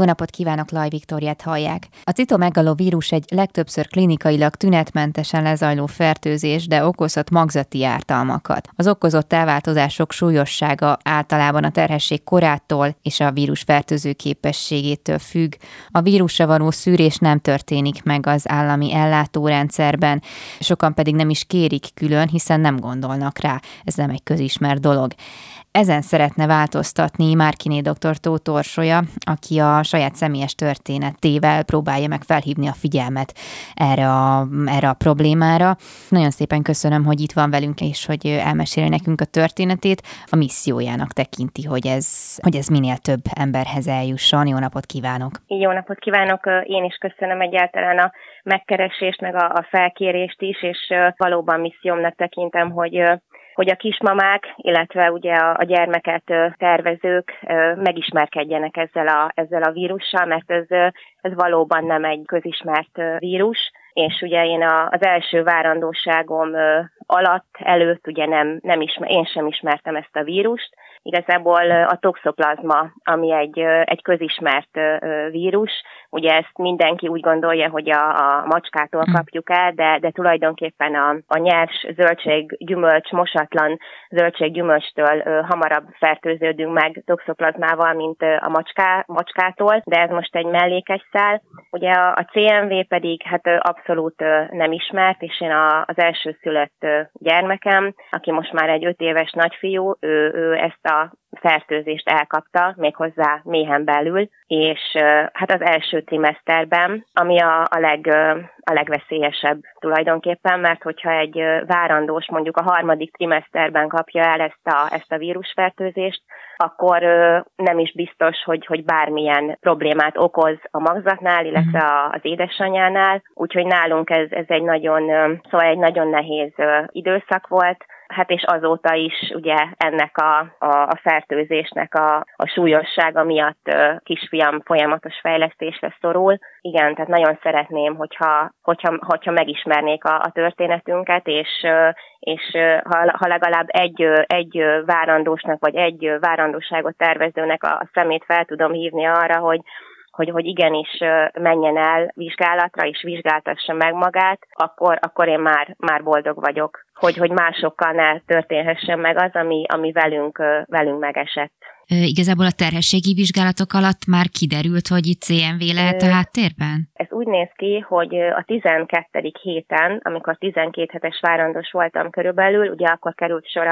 Jó napot kívánok, Laj Viktóriát hallják! A citomegalovírus egy legtöbbször klinikailag tünetmentesen lezajló fertőzés, de okozhat magzati ártalmakat. Az okozott elváltozások súlyossága általában a terhesség korától és a vírus fertőző képességétől függ. A vírusra való szűrés nem történik meg az állami ellátórendszerben, sokan pedig nem is kérik külön, hiszen nem gondolnak rá. Ez nem egy közismert dolog. Ezen szeretne változtatni Márkiné dr. Tó Torzsolya, aki a saját személyes történetével próbálja meg felhívni a figyelmet erre a problémára. Nagyon szépen köszönöm, hogy itt van velünk, és hogy elmeséli nekünk a történetét. A missziójának tekinti, hogy ez minél több emberhez eljusson. Jó napot kívánok! Jó napot kívánok! Én is köszönöm egyáltalán a megkeresést, meg a felkérést is, és valóban missziómnak tekintem, hogy a kismamák, illetve ugye a gyermeket tervezők megismerkedjenek ezzel a vírussal, mert ez valóban nem egy közismert vírus, és ugye én az első várandóságom alatt, előtt ugye én sem ismertem ezt a vírust. Igazából a toxoplazma, ami egy közismert vírus, ugye ezt mindenki úgy gondolja, hogy a macskától kapjuk el, de tulajdonképpen a nyers zöldséggyümölcs, mosatlan zöldséggyümölcstől hamarabb fertőződünk meg toxoplazmával, mint a macskától, de ez most egy mellékes szál. Ugye a CMV pedig hát abszolút nem ismert, és én az első szülött gyermekem, aki most már egy 5 éves nagyfiú, ő ezt a fertőzést elkapta, méghozzá méhen belül, és hát az első trimeszterben, ami a legveszélyesebb tulajdonképpen, mert hogyha egy várandós mondjuk a 3. trimeszterben kapja el ezt a vírusfertőzést, akkor nem is biztos, hogy bármilyen problémát okoz a magzatnál, illetve az édesanyjánál, úgyhogy nálunk ez egy nagyon nehéz időszak volt. Hát és azóta is ugye ennek a fertőzésnek a súlyossága miatt kisfiam folyamatos fejlesztésre szorul. Igen, tehát nagyon szeretném, hogyha megismernék a történetünket, és ha legalább egy várandósnak, vagy egy várandóságot tervezőnek a szemét fel tudom hívni arra, hogy igenis menjen el vizsgálatra, és vizsgáltassa meg magát, akkor én már boldog vagyok, hogy másokkal ne történhessen meg az, ami velünk megesett. Igazából a terhességi vizsgálatok alatt már kiderült, hogy itt CMV lehet a háttérben? Ez úgy néz ki, hogy a 12. héten, amikor 12 hetes várandós voltam körülbelül, ugye akkor került sor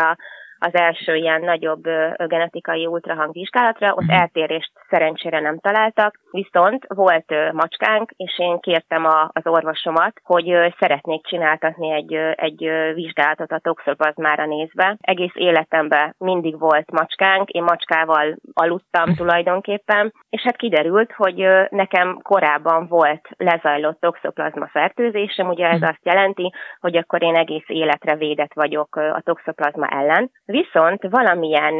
az első ilyen nagyobb genetikai ultrahangvizsgálatra, ott eltérést szerencsére nem találtak, viszont volt macskánk, és én kértem az orvosomat, hogy szeretnék csináltatni egy vizsgálatot a toxoplazmára nézve. Egész életemben mindig volt macskánk, én macskával aludtam tulajdonképpen, és hát kiderült, hogy nekem korábban volt lezajlott toxoplazma fertőzésem, ugye ez azt jelenti, hogy akkor én egész életre védett vagyok a toxoplazma ellen. Viszont valamilyen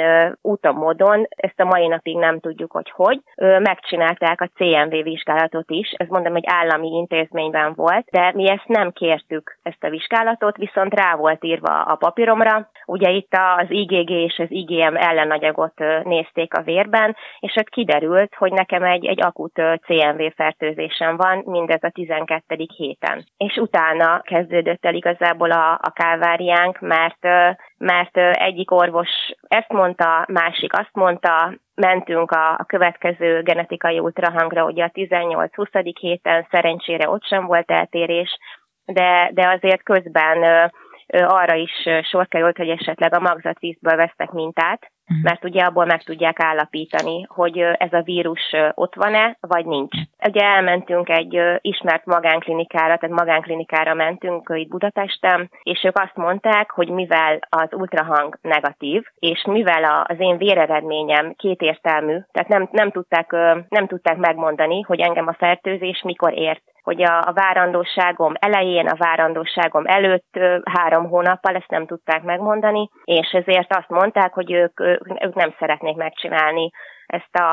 úton, módon, ezt a mai napig nem tudjuk, hogy megcsinálták a CMV vizsgálatot is. Ez mondom, egy állami intézményben volt, de mi ezt nem kértük, ezt a vizsgálatot, viszont rá volt írva a papíromra. Ugye itt az IgG és az IgM ellenanyagot nézték a vérben, és ott kiderült, hogy nekem egy akut CMV fertőzésem van, mindez a 12. héten. És utána kezdődött el igazából a káváriánk, mert egyik orvos ezt mondta, másik azt mondta, mentünk a következő genetikai ultrahangra, ugye a 18-20. héten szerencsére ott sem volt eltérés, de azért közben arra is sor került, hogy esetleg a magzatvízből vesznek mintát, mert ugye abból meg tudják állapítani, hogy ez a vírus ott van-e, vagy nincs. Ugye elmentünk egy ismert magánklinikára, tehát magánklinikára mentünk itt Budapesten, és ők azt mondták, hogy mivel az ultrahang negatív, és mivel az én véreredményem kétértelmű, tehát nem tudták megmondani, hogy engem a fertőzés mikor ért. hogy a várandóságom elején, a várandóságom előtt 3 hónappal ezt nem tudták megmondani, és ezért azt mondták, hogy ők nem szeretnék megcsinálni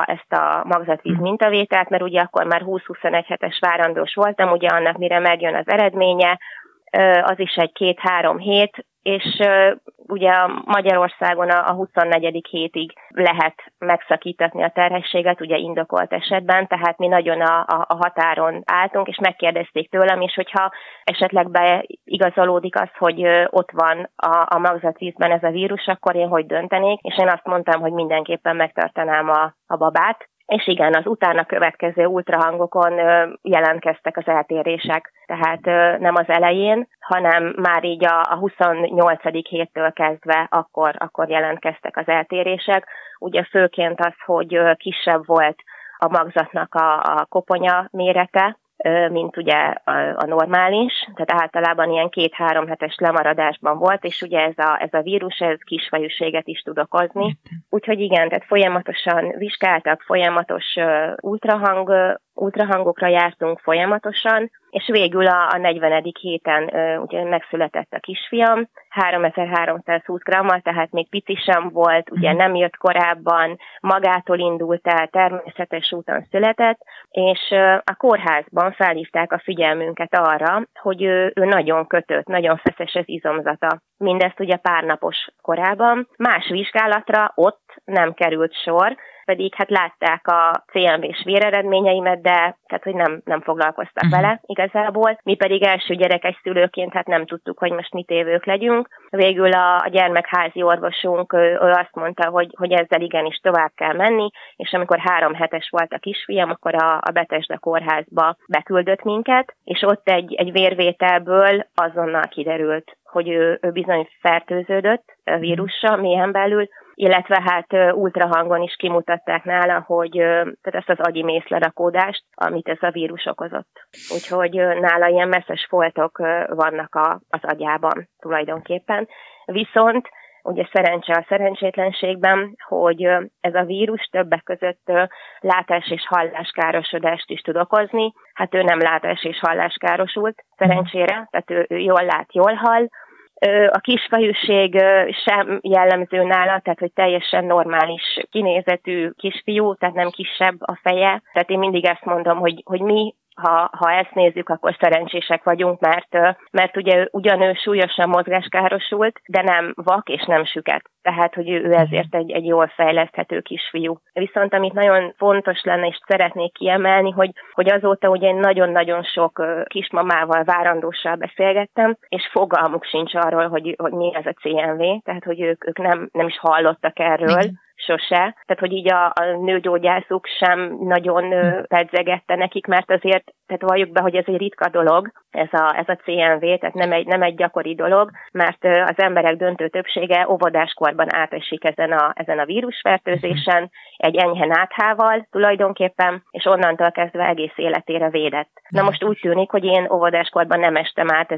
ezt a magzatvíz mintavételt, mert ugye akkor már 20-21 hetes várandós voltam, ugye annak mire megjön az eredménye, az is egy 2-3 hét, és ugye Magyarországon a 24. hétig lehet megszakítatni a terhességet, ugye indokolt esetben, tehát mi nagyon a határon álltunk, és megkérdezték tőlem is, hogyha esetleg beigazolódik az, hogy ott van a magzatvízben ez a vírus, akkor én hogy döntenék, és én azt mondtam, hogy mindenképpen megtartanám a babát. És igen, az utána következő ultrahangokon jelentkeztek az eltérések, tehát nem az elején, hanem már így a 28. héttől kezdve akkor jelentkeztek az eltérések. Ugye főként az, hogy kisebb volt a magzatnak a koponya mérete, mint ugye a normális, tehát általában ilyen 2-3 hetes lemaradásban volt, és ugye ez a vírus, ez kisfejűséget is tud okozni. Úgyhogy igen, tehát folyamatosan vizsgáltak, folyamatos ultrahangokra jártunk folyamatosan, és végül a 40. héten ugye megszületett a kisfiam, 3320 grammal, tehát még pici sem volt, ugye nem jött korábban, magától indult el, természetes úton született, és a kórházban felhívták a figyelmünket arra, hogy ő nagyon kötött, nagyon feszes az izomzata. Mindezt ugye párnapos korában. Más vizsgálatra ott nem került sor, pedig hát látták a CMV-s véreredményeimet, de tehát, hogy nem foglalkoztak vele igazából. Mi pedig első gyerekes szülőként hát nem tudtuk, hogy most mit évők legyünk. Végül a gyermekházi orvosunk ő azt mondta, hogy ezzel igenis tovább kell menni, és amikor 3 hetes volt a kisfiam, akkor a Betesda kórházba beküldött minket, és ott egy vérvételből azonnal kiderült, hogy ő bizony fertőződött vírussal méhen belül, illetve hát ultrahangon is kimutatták nála, hogy tehát ezt az agyi mészlerakódást, amit ez a vírus okozott. Úgyhogy nála ilyen messzes foltok vannak az agyában tulajdonképpen. Viszont ugye szerencse a szerencsétlenségben, hogy ez a vírus többek között látás- és halláskárosodást is tud okozni. Hát ő nem látás- és halláskárosult, szerencsére, tehát ő jól lát, jól hall. A kisfejűség sem jellemző nála, tehát hogy teljesen normális kinézetű kisfiú, tehát nem kisebb a feje. Tehát én mindig ezt mondom, hogy mi, ha ezt nézzük, akkor szerencsések vagyunk, mert ugye ugyanő súlyosan mozgáskárosult, de nem vak és nem süket. Tehát, hogy ő ezért egy jól fejleszthető kisfiú. Viszont amit nagyon fontos lenne, és szeretnék kiemelni, hogy azóta ugye nagyon-nagyon sok kismamával, várandóssal beszélgettem, és fogalmuk sincs arról, hogy mi ez a CMV, tehát, hogy ők nem is hallottak erről. Sose. Tehát, hogy így a nőgyógyászuk sem nagyon pedzegette nekik, mert azért, tehát valljuk be, hogy ez egy ritka dolog, ez a CMV, tehát nem egy gyakori dolog, mert az emberek döntő többsége óvodáskorban átesik ezen a vírusfertőzésen, egy enyhe náthával tulajdonképpen, és onnantól kezdve egész életére védett. Na most úgy tűnik, hogy én óvodáskorban nem estem át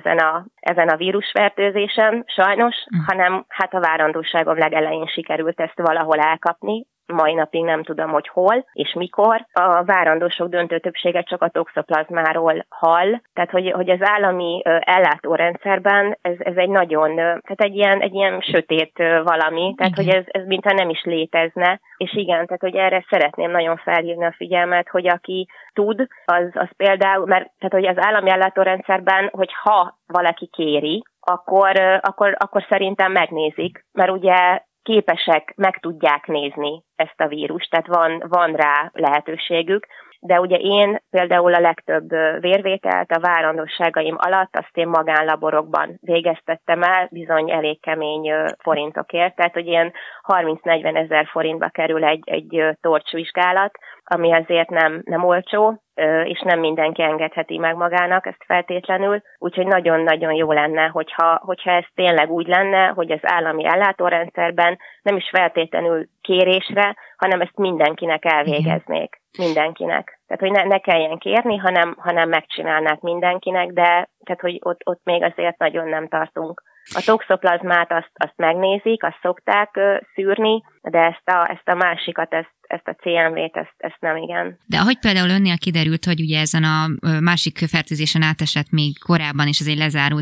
ezen a vírusfertőzésen, sajnos, hanem hát a várandóságom legelején sikerült ezt valahol elkapni. Mai napig nem tudom, hogy hol és mikor. A várandósok döntő többsége csak a toxoplazmáról hall, tehát hogy az állami ellátórendszerben ez egy nagyon, tehát egy ilyen sötét valami, tehát hogy ez mintha nem is létezne. És igen, tehát hogy erre szeretném nagyon felhívni a figyelmet, hogy aki tud, az például, mert tehát hogy az állami ellátórendszerben, hogy ha valaki kéri, akkor szerintem megnézik, mert ugye képesek, meg tudják nézni ezt a vírust, tehát van rá lehetőségük, de ugye én például a legtöbb vérvételt a várandóságaim alatt, azt én magánlaborokban végeztettem el, bizony elég kemény forintokért, tehát hogy ilyen 30-40 ezer forintba kerül egy TORCH vizsgálat, ami azért nem olcsó, és nem mindenki engedheti meg magának ezt feltétlenül, úgyhogy nagyon-nagyon jó lenne, hogyha ez tényleg úgy lenne, hogy az állami ellátórendszerben nem is feltétlenül kérésre, hanem ezt mindenkinek elvégeznék. Mindenkinek. Tehát, hogy ne kelljen kérni, hanem megcsinálnák mindenkinek, de tehát, hogy ott még azért nagyon nem tartunk. A toxoplazmát azt megnézik, azt szokták szűrni, de ezt a másikat, ezt a CMV-t, ezt nem igen. De ahogy például önnél kiderült, hogy ugye ezen a másik fertőzésen átesett még korábban, és ez egy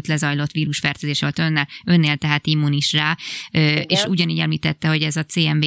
lezajlott vírusfertőzés volt önnél, tehát immun is rá, igen. És ugyanígy említette, hogy ez a CMV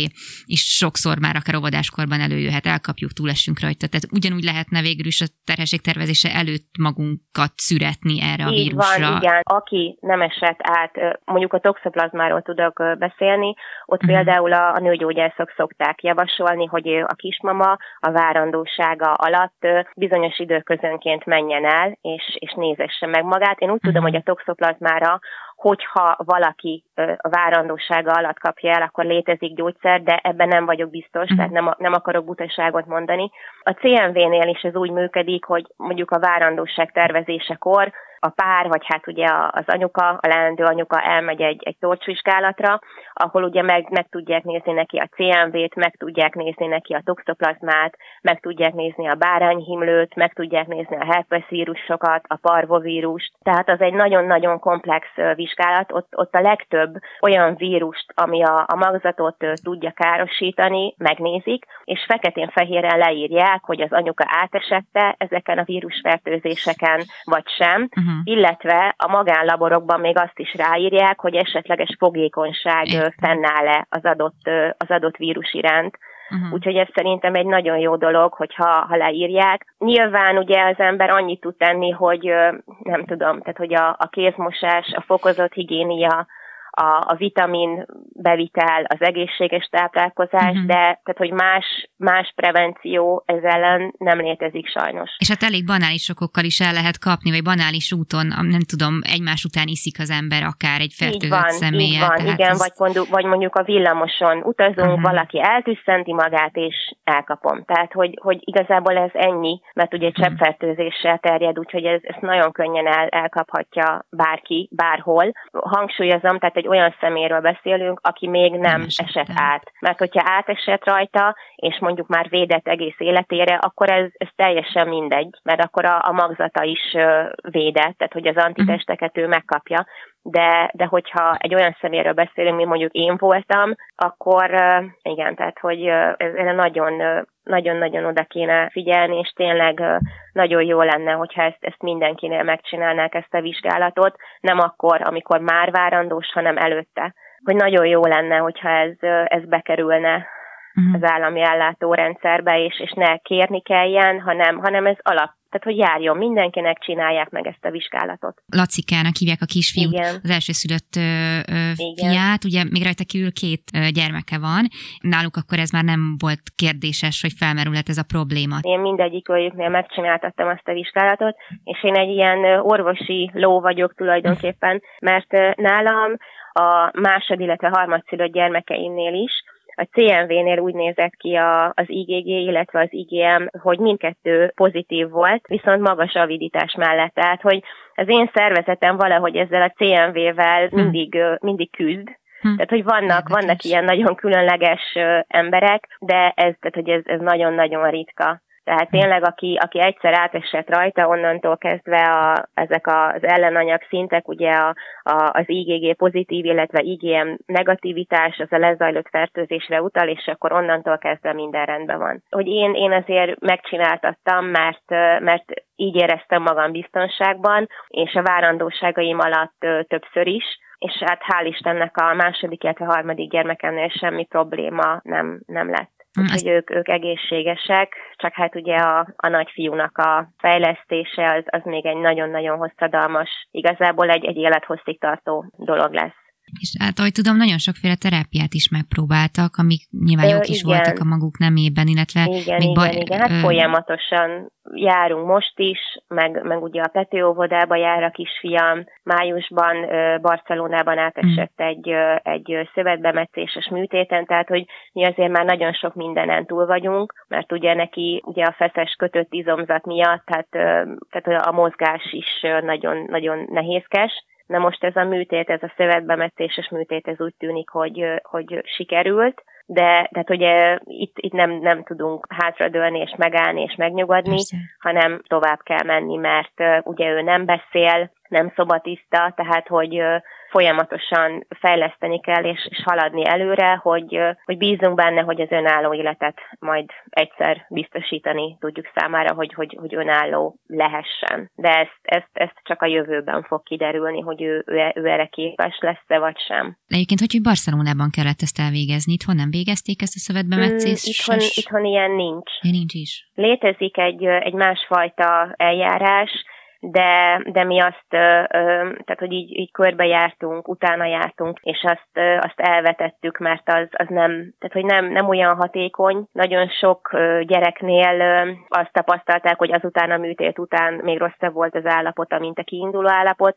is sokszor már akár óvodáskorban előjöhet, elkapjuk, túlessünk rajta. Tehát ugyanúgy lehetne végül is a terhesség tervezése előtt magunkat szüretni erre a vírusra. Van, igen. Aki nem esett át, mondjuk a toxoplazmáról tudok beszélni, ott például a nőgyógyászok szokták javasolni, hogy a kismama a várandósága alatt bizonyos időközönként menjen el, és nézesse meg magát. Én úgy tudom, hogy a toxoplazmára, hogyha valaki a várandósága alatt kapja el, akkor létezik gyógyszer, de ebben nem vagyok biztos, tehát nem akarok butaságot mondani. A CMV-nél is ez úgy működik, hogy mondjuk a várandóság tervezésekor a pár, vagy hát ugye az anyuka, a leendő anyuka elmegy egy torcsvizsgálatra, ahol ugye meg tudják nézni neki a CMV-t, meg tudják nézni neki a toxoplazmát, meg tudják nézni a bárányhimlőt, meg tudják nézni a herpeszvírusokat, a parvovírust. Tehát az egy nagyon-nagyon komplex vizsgálat, ott a legtöbb olyan vírust, ami a magzatot tudja károsítani, megnézik, és feketén-fehéren leírják, hogy az anyuka átesette ezeken a vírusfertőzéseken, vagy sem, illetve a magánlaborokban még azt is ráírják, hogy esetleges fogékonyság fennáll-e az adott vírus iránt. Úgyhogy ez szerintem egy nagyon jó dolog, hogyha leírják. Nyilván ugye az ember annyit tud tenni, hogy nem tudom, tehát hogy a kézmosás, a fokozott higiénia, a vitamin bevitel, az egészséges táplálkozás, de tehát, hogy más prevenció ez ellen nem létezik sajnos. És hát elég banális okokkal is el lehet kapni, vagy banális úton, nem tudom, egymás után iszik az ember akár egy fertőzött személlyel. Így van, igen, vagy mondjuk a villamoson utazunk, valaki eltüsszenti magát, és elkapom. Tehát, hogy igazából ez ennyi, mert ugye cseppfertőzéssel terjed, úgyhogy ezt nagyon könnyen elkaphatja bárki, bárhol. Hangsúlyozom, tehát egy olyan szeméről beszélünk, aki még nem esett át. Mert hogyha átesett rajta, és mondjuk már védett egész életére, akkor ez teljesen mindegy, mert akkor a magzata is védett, tehát hogy az antitesteket ő megkapja. De hogyha egy olyan személyről beszélünk, mint mondjuk én voltam, akkor igen, tehát hogy erre nagyon-nagyon oda kéne figyelni, és tényleg nagyon jó lenne, hogyha ezt mindenkinél megcsinálnák, ezt a vizsgálatot, nem akkor, amikor már várandós, hanem előtte. Hogy nagyon jó lenne, hogyha ez bekerülne az állami ellátórendszerbe, és ne kérni kelljen, hanem ez alap. Tehát, hogy járjon mindenkinek, csinálják meg ezt a vizsgálatot. Lacikának hívják a kisfiút, igen. Az elsőszülött fiát, ugye még rajta kívül 2 gyermeke van, náluk akkor ez már nem volt kérdéses, hogy felmerülhet ez a probléma. Én mindegyikőjüknél megcsináltattam azt a vizsgálatot, és én egy ilyen orvosi ló vagyok tulajdonképpen, mert nálam a másod, illetve harmadszülött gyermekeimnél is, a CMV-nél úgy nézett ki az IgG, illetve az IgM, hogy mindkettő pozitív volt, viszont magas aviditás mellett. Tehát, hogy az én szervezetem valahogy ezzel a CMV-vel mindig küzd. Tehát, hogy vannak ilyen nagyon különleges emberek, de tehát, hogy ez nagyon-nagyon ritka. Tehát tényleg, aki egyszer átesett rajta, onnantól kezdve ezek az ellenanyag szintek, ugye az IgG pozitív, illetve IgM negativitás, az a lezajlott fertőzésre utal, és akkor onnantól kezdve minden rendben van. Hogy én azért megcsináltattam, mert így éreztem magam biztonságban, és a várandóságaim alatt többször is, és hát hál' Istennek a második, illetve harmadik gyermekemnél semmi probléma nem lett. Úgyhogy ők egészségesek, csak hát ugye a nagyfiúnak a fejlesztése az még egy nagyon-nagyon hosszadalmas, igazából egy élethosszig tartó dolog lesz. És hát, ahogy tudom, nagyon sokféle terápiát is megpróbáltak, amik nyilván jók is voltak a maguk nemében, illetve... Igen. Hát folyamatosan járunk most is, meg ugye a Pető óvodába jár a kisfiam. Májusban Barcelonában átesett egy szövetbemetszéses műtéten, tehát hogy mi azért már nagyon sok mindenen túl vagyunk, mert ugye neki ugye a feszes kötött izomzat miatt, tehát a mozgás is nagyon-nagyon nehézkes. Na most ez a műtét, ez a szövetbemetszéses műtét, ez úgy tűnik, hogy sikerült, de tehát ugye itt nem tudunk hátradőlni és megállni és megnyugodni, persze. Hanem tovább kell menni, mert ugye ő nem beszél, nem szobatiszta, tehát hogy folyamatosan fejleszteni kell és haladni előre, hogy bízzunk benne, hogy az önálló életet majd egyszer biztosítani tudjuk számára, hogy önálló lehessen. De ezt csak a jövőben fog kiderülni, hogy ő erre képes lesz-e vagy sem. Egyébként, hogy Barcelonában kellett ezt elvégezni, itthon nem végezték ezt a szövetbemetszést? Itthon ilyen nincs. Ilyen nincs is. Létezik egy másfajta eljárás, de mi azt, tehát hogy így körbejártunk, utána jártunk, és azt elvetettük, mert az nem, tehát hogy nem olyan hatékony. Nagyon sok gyereknél azt tapasztalták, hogy azután a műtét után még rosszabb volt az állapota, mint a kiinduló állapot,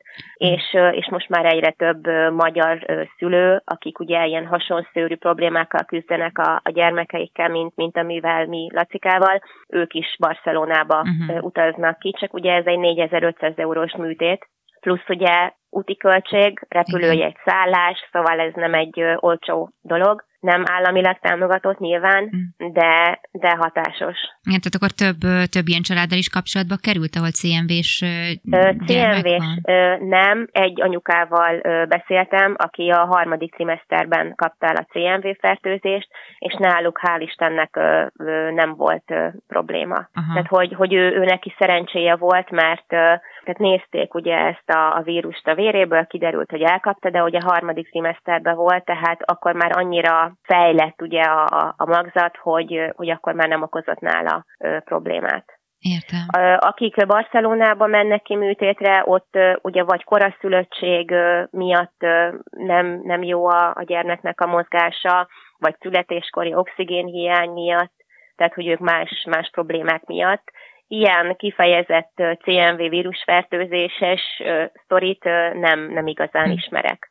és most már egyre több magyar szülő, akik ugye ilyen hasonszőrű problémákkal küzdenek a gyermekeikkel, mint amivel mi Lacikával, ők is Barcelonába utaznak ki, csak ugye ez egy 4.500 eurós műtét, plusz ugye úti költség, repülőjegy, szállás, szóval ez nem egy olcsó dolog, nem államilag támogatott nyilván, de hatásos. Igen, tehát akkor több ilyen családdal is kapcsolatba került, ahol CMV-s gyermek van? Nem, egy anyukával beszéltem, aki a 3. trimesterben kapta el a CMV-fertőzést, és náluk hál' Istennek nem volt probléma. Aha. Tehát, hogy neki szerencséje volt, mert tehát nézték ugye ezt a vírust a véréből, kiderült, hogy elkapta, de ugye 3. trimesterben volt, tehát akkor már annyira fejlett ugye a magzat, hogy akkor már nem okozott nála problémát. Értem. Akik Barcelonába mennek ki műtétre, ott ugye vagy koraszülöttség miatt nem jó a gyermeknek a mozgása, vagy születéskori oxigénhiány miatt, tehát hogy ők más problémák miatt. Ilyen kifejezett CMV vírusfertőzéses sztorit nem igazán ismerek.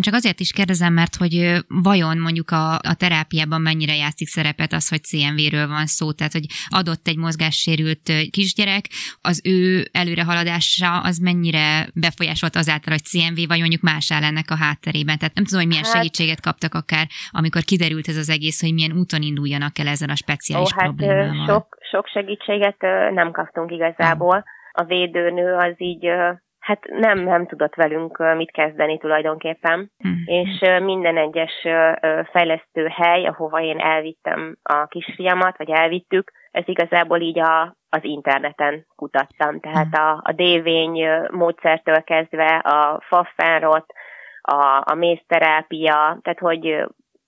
Csak azért is kérdezem, mert hogy vajon mondjuk a terápiában mennyire játszik szerepet az, hogy CMV-ről van szó, tehát hogy adott egy mozgássérült kisgyerek, az ő előrehaladása az mennyire befolyásolt azáltal, hogy CMV, vagy mondjuk más áll ennek a hátterében. Tehát nem tudom, hogy milyen segítséget kaptak akár, amikor kiderült ez az egész, hogy milyen úton induljanak el ezzel a speciális problémával. Hát sok segítséget nem kaptunk igazából. A védőnő az így... Hát nem tudott velünk mit kezdeni tulajdonképpen, és minden egyes fejlesztő hely, ahova én elvittem a kisfiamat, vagy elvittük, ez igazából így az interneten kutattam. Tehát a Dévény módszertől kezdve a fafenrott, a mézterápia, tehát hogy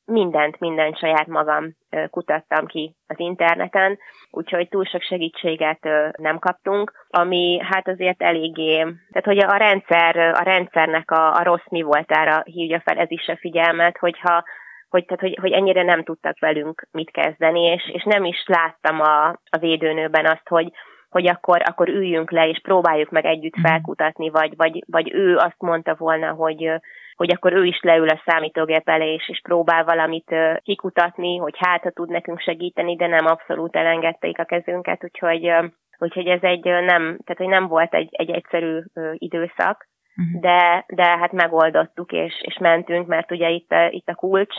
mindent saját magam kutattam ki az interneten, úgyhogy túl sok segítséget nem kaptunk, ami hát azért eléggé, tehát hogy a rendszernek a rossz mi voltára hívja fel ez is a figyelmet, hogy ennyire nem tudtak velünk mit kezdeni, és nem is láttam a védőnőben azt, hogy akkor üljünk le, és próbáljuk meg együtt felkutatni, vagy ő azt mondta volna, hogy akkor ő is leül a számítógép elé, és próbál valamit kikutatni, hogy ha tud nekünk segíteni, de nem, abszolút elengedték a kezünket, úgyhogy ez nem volt egy egyszerű időszak, de hát megoldottuk, és mentünk, mert ugye itt a kulcs,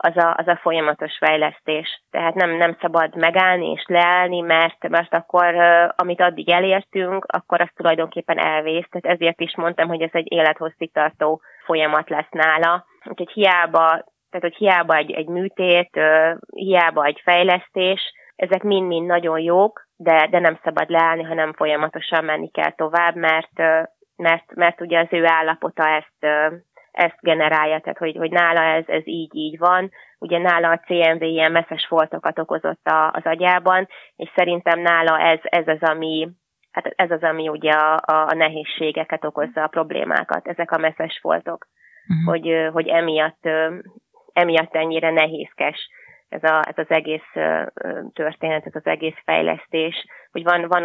az a folyamatos fejlesztés. Tehát nem szabad megállni és leállni, mert akkor, amit addig elértünk, akkor az tulajdonképpen elvész. Tehát ezért is mondtam, hogy ez egy élethosszig tartó folyamat lesz nála. Úgyhogy hiába egy műtét, hiába egy fejlesztés, ezek mind-mind nagyon jók, de nem szabad leállni, hanem folyamatosan menni kell tovább, mert ugye az ő állapota ezt generálja, tehát hogy nála ez így van. Ugye nála a CMV ilyen messzes foltokat okozott az agyában, és szerintem nála ez az, ami ugye a nehézségeket okozza, a problémákat, ezek a messzes foltok, hogy emiatt ennyire nehézkes ez az egész történet, ez az egész fejlesztés, hogy van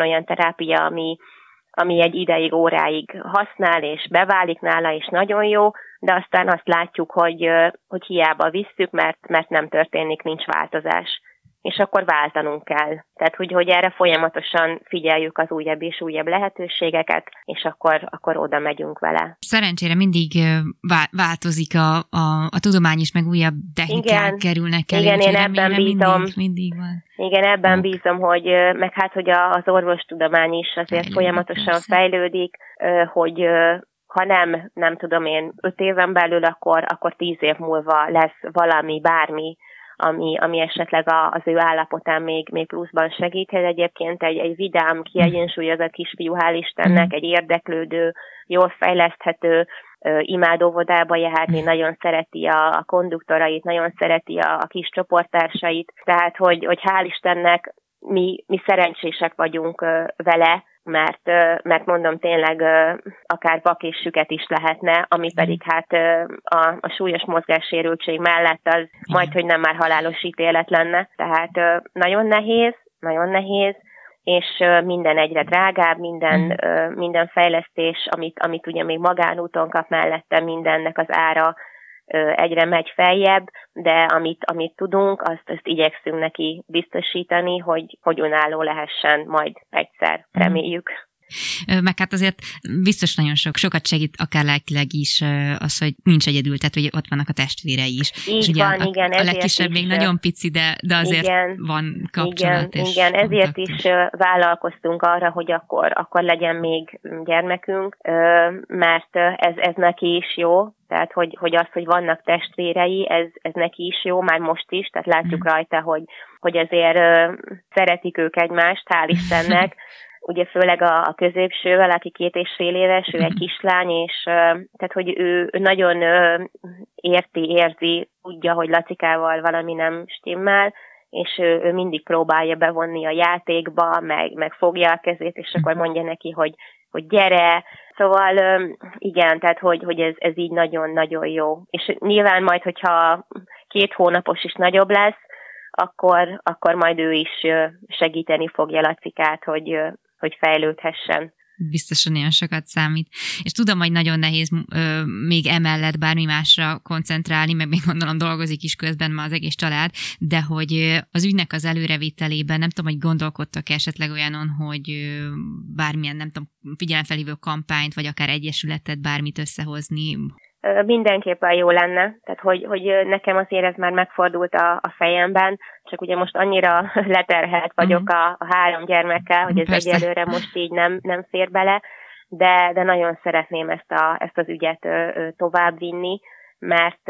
olyan terápia, ami egy ideig, óráig használ, és beválik nála, és nagyon jó, de aztán azt látjuk, hogy hiába visszük, mert nem történik, nincs változás. és akkor váltanunk kell. Tehát, hogy erre folyamatosan figyeljük az újabb és újabb lehetőségeket, és akkor oda megyünk vele. Szerencsére mindig változik a tudomány is, meg újabb technikák kerülnek elő. Igen, én ebben bízom. Mindig van. Igen, ebben bízom, hogy meg hát, hogy az orvostudomány is azért fejlődik, folyamatosan fejlődik, hogy ha nem tudom én 5 éven belül, akkor 10 év múlva lesz valami, bármi, ami esetleg az ő állapotán még pluszban segíthet. Egyébként egy vidám, kiegyensúlyozott kisfiú, hál' Istennek, egy érdeklődő, jól fejleszthető, imád óvodába járni, nagyon szereti a konduktorait, nagyon szereti a kis csoporttársait. Tehát, hogy hál' Istennek mi szerencsések vagyunk vele, mert mondom, tényleg akár vak és süket is lehetne, ami pedig hát a súlyos mozgássérültség mellett az majdhogy nem már halálos ítélet lenne. Tehát nagyon nehéz, és minden egyre drágább, minden fejlesztés, amit ugye még magánúton kap mellette, mindennek az ára egyre megy feljebb, de amit tudunk, azt igyekszünk neki biztosítani, hogy önálló lehessen majd egyszer, reméljük. Meg hát azért biztos nagyon sokat segít akár lelkileg is az, hogy nincs egyedül, tehát hogy ott vannak a testvérei is. És ugye van, igen, a legkisebb még nagyon pici, de azért igen, van kapcsolat. Igen, igen, ezért is vállalkoztunk arra, hogy akkor legyen még gyermekünk, mert ez neki is jó. Tehát, hogy az, hogy vannak testvérei, ez neki is jó, már most is, tehát látjuk rajta, hogy azért szeretik ők egymást, hál' Istennek. Ugye főleg a középsővel, aki 2,5 éves, ő egy kislány, és tehát, hogy ő nagyon érzi, tudja, hogy Lacikával valami nem stimmel, és ő mindig próbálja bevonni a játékba, meg fogja a kezét, és akkor mondja neki, hogy gyere. Szóval igen, tehát hogy ez így nagyon-nagyon jó. És nyilván majd, hogyha 2 hónapos is nagyobb lesz, akkor majd ő is segíteni fogja Lacikát, hogy fejlődhessen. Biztosan nagyon sokat számít. És tudom, hogy nagyon nehéz még emellett bármi másra koncentrálni, meg még gondolom dolgozik is közben ma az egész család, de hogy az ügynek az előrevitelében nem tudom, hogy gondolkodtak esetleg olyanon, hogy bármilyen, nem tudom, figyelemfelhívő kampányt, vagy akár egyesületet, bármit összehozni. Mindenképpen jó lenne, tehát hogy nekem azért ez már megfordult a fejemben, csak ugye most annyira leterhelt vagyok a 3 gyermekkel, hogy ez persze Egyelőre most így nem fér bele, de nagyon szeretném ezt az ügyet továbbvinni, mert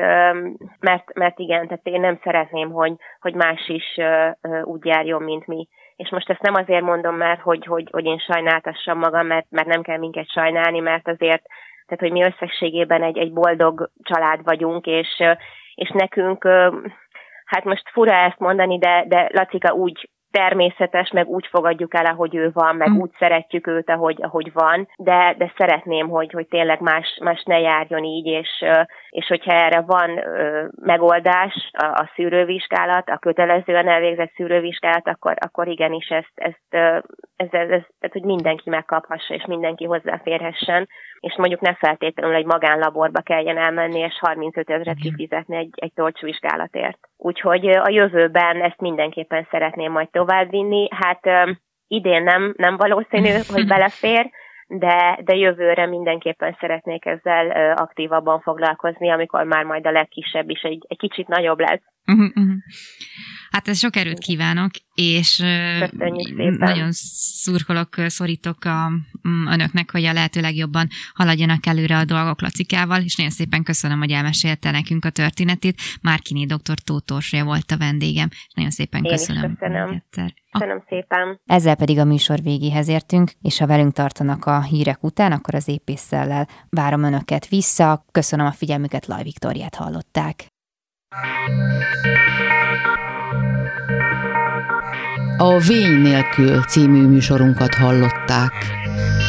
igen, tehát én nem szeretném, hogy más is úgy járjon, mint mi. És most ezt nem azért mondom már, hogy én sajnáltassam magam, mert nem kell minket sajnálni, mert azért, tehát, hogy mi összességében egy boldog család vagyunk, és nekünk, hát most fura ezt mondani, de Lacika úgy természetes, meg úgy fogadjuk el, ahogy ő van, meg úgy szeretjük őt, ahogy van, de szeretném, hogy tényleg más ne járjon így, és hogyha erre van megoldás, a szűrővizsgálat, a kötelezően elvégzett szűrővizsgálat, akkor igenis tehát, hogy mindenki megkaphassa, és mindenki hozzáférhessen, és mondjuk ne feltétlenül egy magánlaborba kelljen elmenni, és 35 000 kifizetni egy torcsvizsgálatért. Úgyhogy a jövőben ezt mindenképpen szeretném majd továbbvinni. Hát idén nem valószínű, hogy belefér, de jövőre mindenképpen szeretnék ezzel aktívabban foglalkozni, amikor már majd a legkisebb is egy kicsit nagyobb lesz. Hát ez sok erőt kívánok, és nagyon szurkolok, szorítok önöknek, hogy a lehető legjobban haladjanak előre a dolgok Lacikával, és nagyon szépen köszönöm, hogy elmesélte nekünk a történetét. Márkiné dr. Tó Torzsolya volt a vendégem, és nagyon szépen köszönöm. Én is köszönöm. Köszönöm szépen. Ezzel pedig a műsor végéhez értünk, és ha velünk tartanak a hírek után, akkor az épészellel várom önöket vissza. Köszönöm a figyelmüket, Laj Viktóriát hallották. A Vény nélkül című műsorunkat hallották.